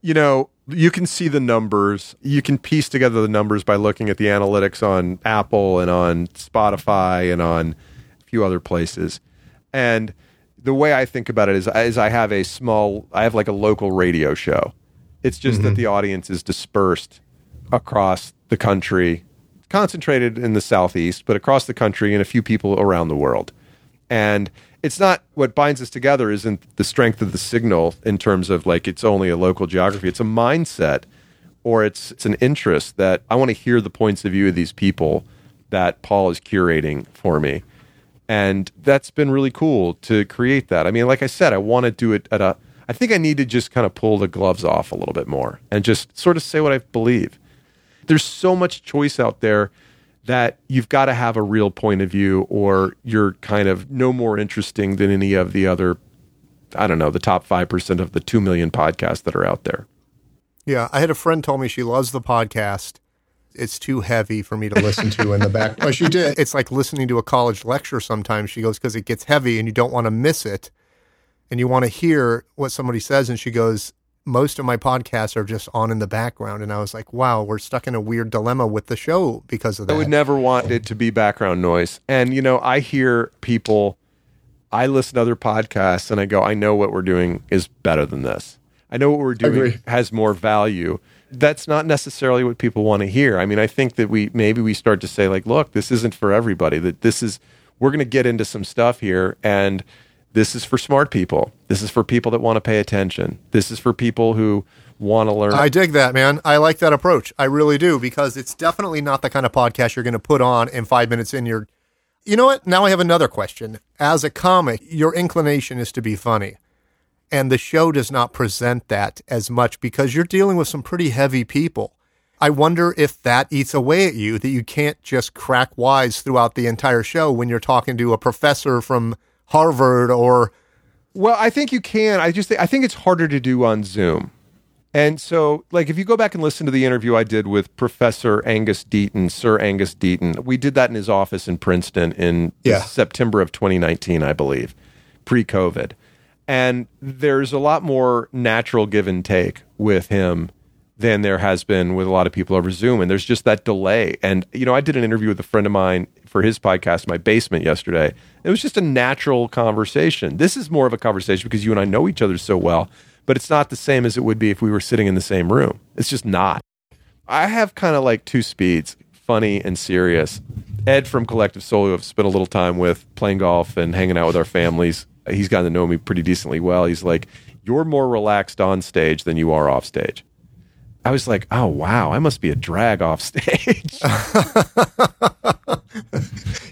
You know, you can see the numbers. You can piece together the numbers by looking at the analytics on Apple and on Spotify and on a few other places. And the way I think about it is, is I have a small, I have like a local radio show. It's just mm-hmm. that the audience is dispersed across the country, concentrated in the Southeast, but across the country and a few people around the world. And it's not, what binds us together isn't the strength of the signal in terms of like, it's only a local geography. It's a mindset, or it's, it's an interest that I want to hear the points of view of these people that Paul is curating for me. And that's been really cool to create that. I mean, like I said, I want to do it at a, I think I need to just kind of pull the gloves off a little bit more and just sort of say what I believe. There's so much choice out there that you've got to have a real point of view, or you're kind of no more interesting than any of the other, I don't know, the top five percent of the two million podcasts that are out there. Yeah. I had a friend tell me she loves the podcast. It's too heavy for me to listen to in the back. Well, she did. It's like listening to a college lecture sometimes. She goes, because it gets heavy and you don't want to miss it. And you want to hear what somebody says. And she goes, most of my podcasts are just on in the background. And I was like, wow, we're stuck in a weird dilemma with the show because of that. I would never want it to be background noise. And, you know, I hear people, I listen to other podcasts and I go, I know what we're doing is better than this. I know what we're doing has more value. That's not necessarily what people want to hear. I mean, I think that we, maybe we start to say like, look, this isn't for everybody, that this is, we're going to get into some stuff here, and this is for smart people. This is for people that want to pay attention. This is for people who want to learn. I dig that, man. I like that approach. I really do, because it's definitely not the kind of podcast you're going to put on in five minutes in your... You know what? Now I have another question. As a comic, your inclination is to be funny, and the show does not present that as much because you're dealing with some pretty heavy people. I wonder if that eats away at you, that you can't just crack wise throughout the entire show when you're talking to a professor from Harvard or... Well, I think you can. I just think, I think it's harder to do on Zoom. And so, like, if you go back and listen to the interview I did with Professor Angus Deaton, Sir Angus Deaton, we did that in his office in Princeton in yeah. September of twenty nineteen, I believe, pre-COVID. And there's a lot more natural give and take with him than there has been with a lot of people over Zoom. And there's just that delay. And, you know, I did an interview with a friend of mine for his podcast in my basement yesterday. It was just a natural conversation. This is more of a conversation because you and I know each other so well, but it's not the same as it would be if we were sitting in the same room. It's just not. I have kind of like two speeds, funny and serious. Ed from Collective Soul, who I've spent a little time with playing golf and hanging out with our families, he's gotten to know me pretty decently well. He's like, you're more relaxed on stage than you are off stage. I was like, oh, wow, I must be a drag off stage.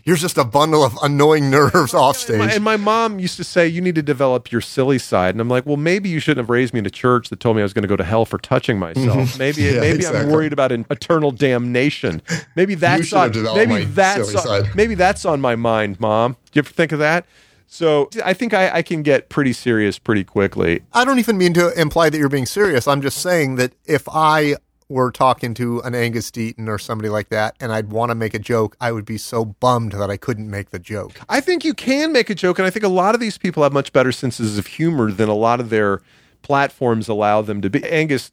You're just a bundle of annoying nerves off stage. And, and my mom used to say, you need to develop your silly side. And I'm like, well, maybe you shouldn't have raised me in a church that told me I was going to go to hell for touching myself. Mm-hmm. Maybe yeah, maybe exactly. I'm worried about an eternal damnation. Maybe that's, on, maybe, that's on, maybe that's on my mind, Mom. Do you ever think of that? So I think I, I can get pretty serious pretty quickly. I don't even mean to imply that you're being serious. I'm just saying that if I were talking to an Angus Deaton or somebody like that and I'd want to make a joke, I would be so bummed that I couldn't make the joke. I think you can make a joke, and I think a lot of these people have much better senses of humor than a lot of their platforms allow them to be. Angus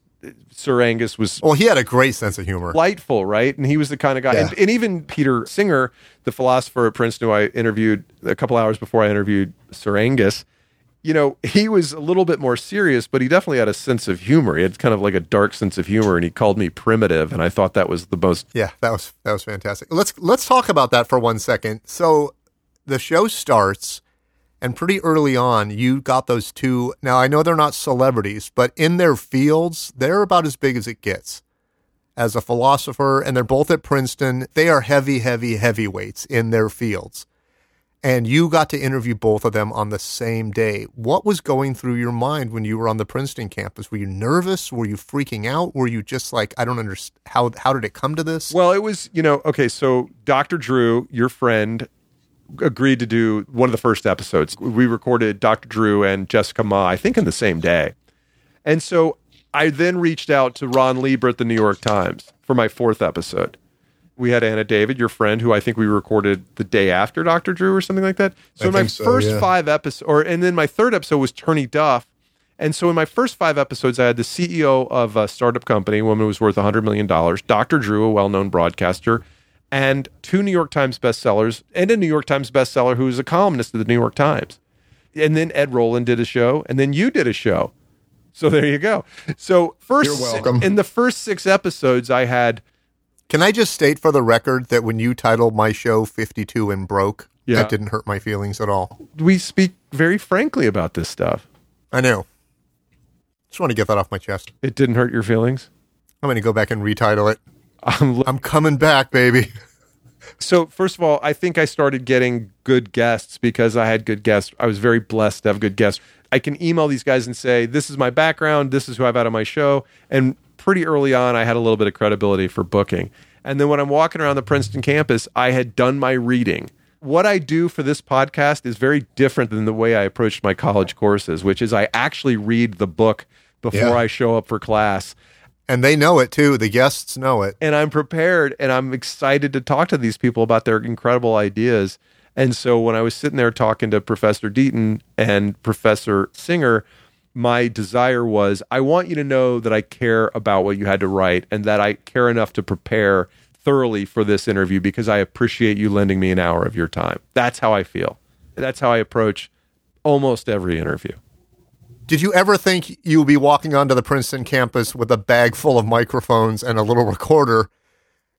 Sir Angus was... Well, he had a great sense of humor. Delightful, right? And he was the kind of guy... Yeah. And, and even Peter Singer, the philosopher at Princeton, who I interviewed a couple hours before I interviewed Sir Angus, you know, he was a little bit more serious, but he definitely had a sense of humor. He had kind of like a dark sense of humor, and he called me primitive, and I thought that was the most... Yeah, that was that was fantastic. Let's let's talk about that for one second. So the show starts... And pretty early on, you got those two. Now, I know they're not celebrities, but in their fields, they're about as big as it gets as a philosopher. And they're both at Princeton. They are heavy, heavy, heavyweights in their fields. And you got to interview both of them on the same day. What was going through your mind when you were on the Princeton campus? Were you nervous? Were you freaking out? Were you just like, I don't understand. How, how did it come to this? Well, it was, you know, okay, so Doctor Drew, your friend, agreed to do one of the first episodes. We recorded Doctor Drew and Jessica Ma, I think, in the same day. And so I then reached out to Ron Lieber at the New York Times for my fourth episode. We had Anna David, your friend, who I think we recorded the day after Doctor Drew or something like that. So I my so, first yeah. five episodes, or and then my third episode was Turney Duff. And so in my first five episodes, I had the C E O of a startup company, a woman who was worth one hundred million dollars, Doctor Drew, a well-known broadcaster, and two New York Times bestsellers, and a New York Times bestseller who was a columnist of the New York Times. And then Ed Roland did a show, and then you did a show. So there you go. So first, You're welcome. In the first six episodes, I had... Can I just state for the record that when you titled my show fifty-two and Broke, yeah. that didn't hurt my feelings at all? We speak very frankly about this stuff. I know. Just want to get that off my chest. It didn't hurt your feelings? I'm going to go back and retitle it. I'm, I'm coming back, baby. So first of all, I think I started getting good guests because I had good guests. I was very blessed to have good guests. I can email these guys and say, this is my background. This is who I've had on my show. And pretty early on, I had a little bit of credibility for booking. And then when I'm walking around the Princeton campus, I had done my reading. What I do for this podcast is very different than the way I approached my college courses, which is I actually read the book before yeah. I show up for class. And they know it, too. The guests know it. And I'm prepared, and I'm excited to talk to these people about their incredible ideas. And so when I was sitting there talking to Professor Deaton and Professor Singer, my desire was, I want you to know that I care about what you had to write and that I care enough to prepare thoroughly for this interview because I appreciate you lending me an hour of your time. That's how I feel. That's how I approach almost every interview. Did you ever think you would be walking onto the Princeton campus with a bag full of microphones and a little recorder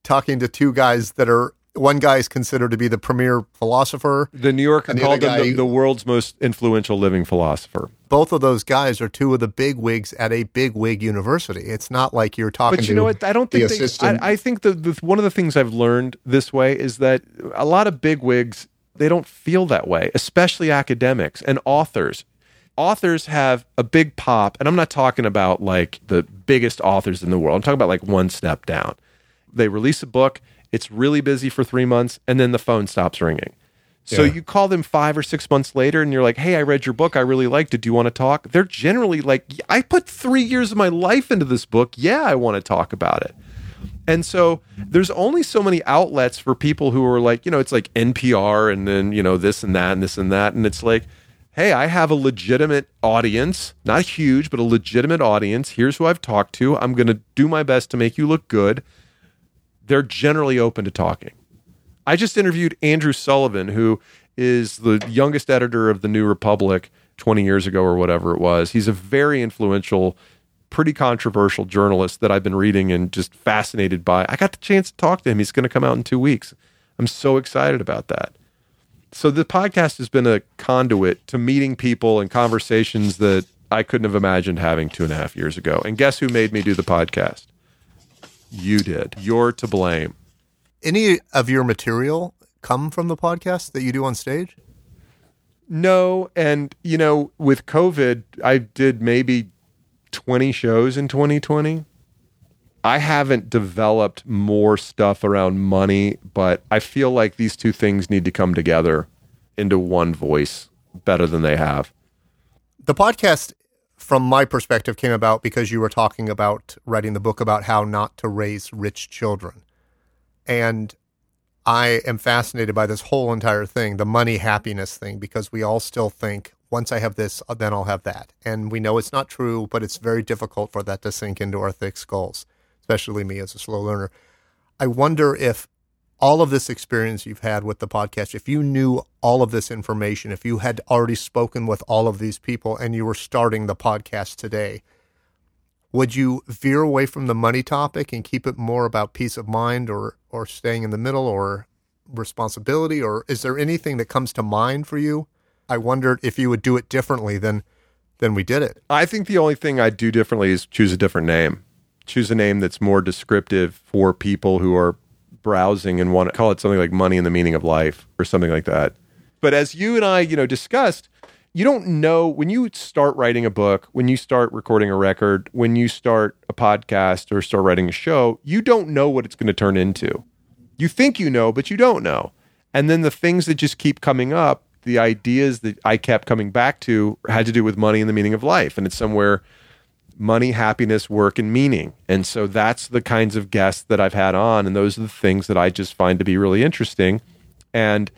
talking to two guys that are, one guy is considered to be the premier philosopher. The New Yorker called him the, the world's most influential living philosopher. Both of those guys are two of the bigwigs at a bigwig university. It's not like you're talking to the assistant. But you know what? I don't think they, I, I think the, the, one of the things I've learned this way is that a lot of bigwigs, they don't feel that way, especially academics and authors. Authors have a big pop, and I'm not talking about like the biggest authors in the world. I'm talking about like one step down. They release a book, it's really busy for three months, and then the phone stops ringing. So yeah. you call them five or six months later, and you're like, hey, I read your book. I really liked it. Do you want to talk? They're generally like, I put three years of my life into this book. Yeah, I want to talk about it. And so there's only so many outlets for people who are like, you know, it's like N P R and then, you know, this and that and this and that. And it's like, hey, I have a legitimate audience, not huge, but a legitimate audience. Here's who I've talked to. I'm going to do my best to make you look good. They're generally open to talking. I just interviewed Andrew Sullivan, who is the youngest editor of the New Republic twenty years ago or whatever it was. He's a very influential, pretty controversial journalist that I've been reading and just fascinated by. I got the chance to talk to him. He's going to come out in two weeks. I'm so excited about that. So the podcast has been a conduit to meeting people and conversations that I couldn't have imagined having two and a half years ago. And guess who made me do the podcast? You did. You're to blame. Any of your material come from the podcast that you do on stage? No. And, you know, with COVID, I did maybe twenty shows in twenty twenty. I haven't developed more stuff around money, but I feel like these two things need to come together into one voice better than they have. The podcast, from my perspective, came about because you were talking about writing the book about how not to raise rich children. And I am fascinated by this whole entire thing, the money happiness thing, because we all still think once I have this, then I'll have that. And we know it's not true, but it's very difficult for that to sink into our thick skulls, especially me as a slow learner. I wonder if all of this experience you've had with the podcast, if you knew all of this information, if you had already spoken with all of these people and you were starting the podcast today, would you veer away from the money topic and keep it more about peace of mind or or staying in the middle or responsibility? Or is there anything that comes to mind for you? I wondered if you would do it differently than than we did it. I think the only thing I'd do differently is choose a different name. Choose a name that's more descriptive for people who are browsing and want to call it something like Money and the Meaning of Life or something like that. But as you and I, you know, discussed, you don't know when you start writing a book, when you start recording a record, when you start a podcast or start writing a show, you don't know what it's going to turn into. You think you know, but you don't know. And then the things that just keep coming up, the ideas that I kept coming back to had to do with money and the meaning of life. And it's somewhere money, happiness, work, and meaning. And so that's the kinds of guests that I've had on. And those are the things that I just find to be really interesting. And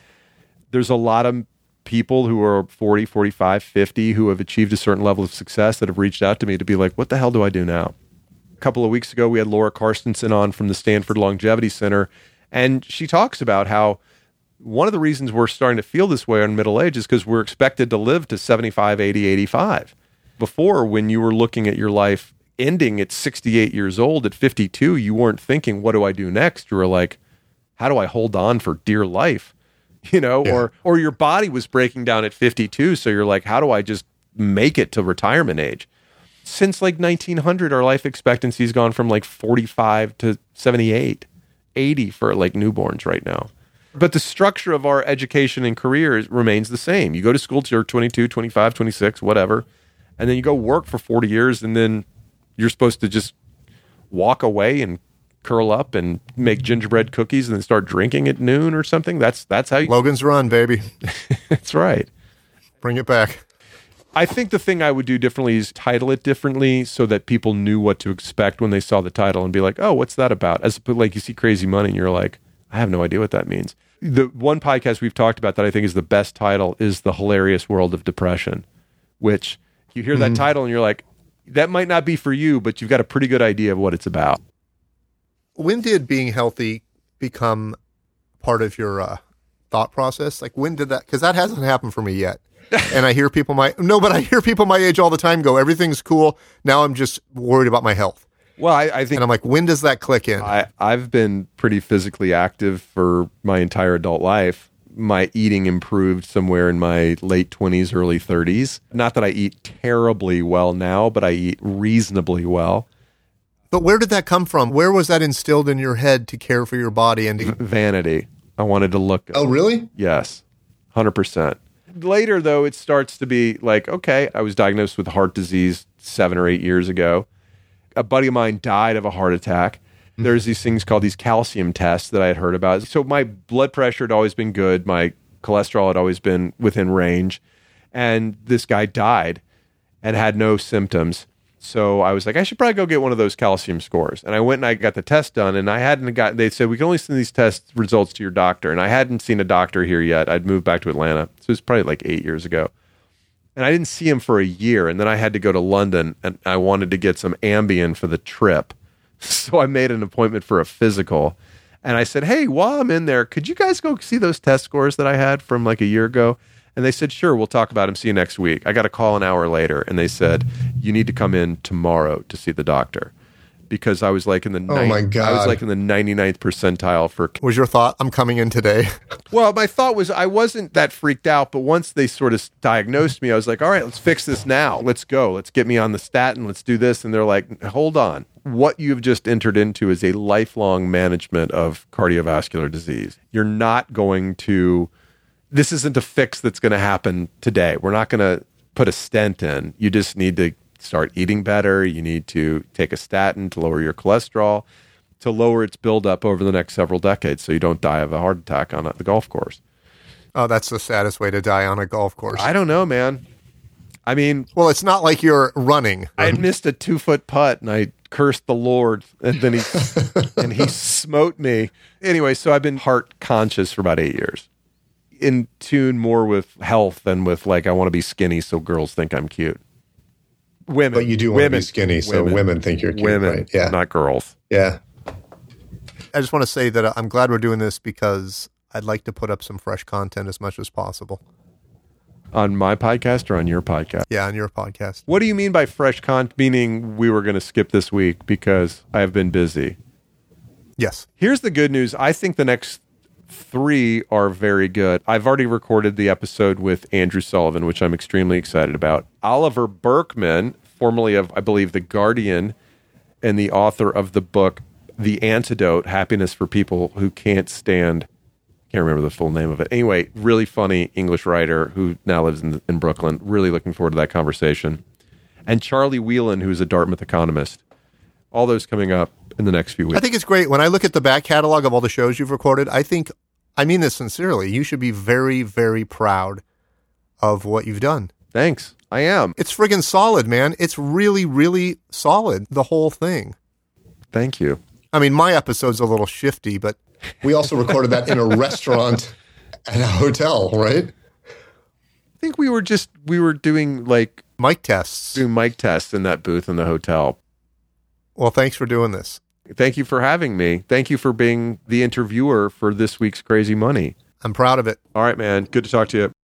there's a lot of people who are forty, forty-five, fifty, who have achieved a certain level of success that have reached out to me to be like, what the hell do I do now? A couple of weeks ago, we had Laura Carstensen on from the Stanford Longevity Center. And she talks about how one of the reasons we're starting to feel this way in middle age is because we're expected to live to seventy-five, eighty, eighty-five. Before, when you were looking at your life ending at sixty-eight years old, at fifty-two, you weren't thinking, what do I do next? You were like, how do I hold on for dear life? You know, yeah. or or your body was breaking down at fifty-two, so you're like, how do I just make it to retirement age? Since like nineteen hundred, our life expectancy has gone from like forty-five to seventy-eight, eighty for like newborns right now. But the structure of our education and career remains the same. You go to school till you're twenty-two, twenty-five, twenty-six, whatever, and then you go work for forty years, and then you're supposed to just walk away and curl up and make gingerbread cookies and then start drinking at noon or something. That's that's how you... Logan's Run, baby. That's right. Bring it back. I think the thing I would do differently is title it differently so that people knew what to expect when they saw the title and be like, oh, what's that about? As like you see Crazy Money and you're like, I have no idea what that means. The one podcast we've talked about that I think is the best title is The Hilarious World of Depression, which you hear that mm. title and you're like, that might not be for you, but you've got a pretty good idea of what it's about. When did being healthy become part of your uh, thought process? Like, when did that? Because that hasn't happened for me yet. And I hear people my no, but I hear people my age all the time go, everything's cool. Now I'm just worried about my health. Well, I, I think, and I'm like, when does that click in? I, I've been pretty physically active for my entire adult life. My eating improved somewhere in my late twenties, early thirties. Not that I eat terribly well now, but I eat reasonably well. But where did that come from? Where was that instilled in your head to care for your body and to- vanity? I wanted to look. Oh, really? Yes, one hundred percent. Later, though, it starts to be like, okay, I was diagnosed with heart disease seven or eight years ago. A buddy of mine died of a heart attack. Mm-hmm. There's these things called these calcium tests that I had heard about. So my blood pressure had always been good. My cholesterol had always been within range. And this guy died and had no symptoms. So I was like, I should probably go get one of those calcium scores. And I went and I got the test done, and I hadn't gotten, they said, we can only send these test results to your doctor. And I hadn't seen a doctor here yet. I'd moved back to Atlanta. So it was probably like eight years ago. And I didn't see him for a year. And then I had to go to London, and I wanted to get some Ambien for the trip. So I made an appointment for a physical. And I said, hey, while I'm in there, could you guys go see those test scores that I had from like a year ago? And they said, sure, we'll talk about him. See you next week. I got a call an hour later, and they said, you need to come in tomorrow to see the doctor. Because I was like in the oh my God. I was like in the ninety-ninth percentile for... Was your thought, I'm coming in today? Well, my thought was I wasn't that freaked out, but once they sort of diagnosed me, I was like, all right, let's fix this now. Let's go. Let's get me on the statin. Let's do this. And they're like, hold on. What you've just entered into is a lifelong management of cardiovascular disease. You're not going to... This isn't a fix that's going to happen today. We're not going to put a stent in. You just need to start eating better. You need to take a statin to lower your cholesterol, to lower its buildup over the next several decades so you don't die of a heart attack on the golf course. Oh, that's the saddest way to die on a golf course. I don't know, man. I mean... Well, it's not like you're running. I missed a two-foot putt, and I cursed the Lord, and then he and he smote me. Anyway, so I've been heart conscious for about eight years. in tune more with health than with like, I want to be skinny so girls think I'm cute. Women. But you do want women. to be skinny so women. women think you're cute. Women, right? Yeah. Not girls. Yeah. I just want to say that I'm glad we're doing this because I'd like to put up some fresh content as much as possible. On my podcast or on your podcast? Yeah, on your podcast. What do you mean by fresh content? Meaning we were going to skip this week because I've been busy. Yes. Here's the good news. I think the next three are very good. I've already recorded the episode with Andrew Sullivan, which I'm extremely excited about. Oliver Berkman, formerly of, I believe, The Guardian and the author of the book, The Antidote, Happiness for People Who Can't Stand... Can't remember the full name of it. Anyway, really funny English writer who now lives in, in Brooklyn. Really looking forward to that conversation. And Charlie Whelan, who's a Dartmouth economist. All those coming up in the next few weeks. I think it's great. When I look at the back catalog of all the shows you've recorded, I think, I mean this sincerely, you should be very, very proud of what you've done. Thanks. I am. It's friggin' solid, man. It's really, really solid, the whole thing. Thank you. I mean, my episode's a little shifty, but... We also recorded that in a restaurant at a hotel, right? I think we were just, we were doing like... Mic tests. Doing mic tests in that booth in the hotel. Well, thanks for doing this. Thank you for having me. Thank you for being the interviewer for this week's Crazy Money. I'm proud of it. All right, man. Good to talk to you.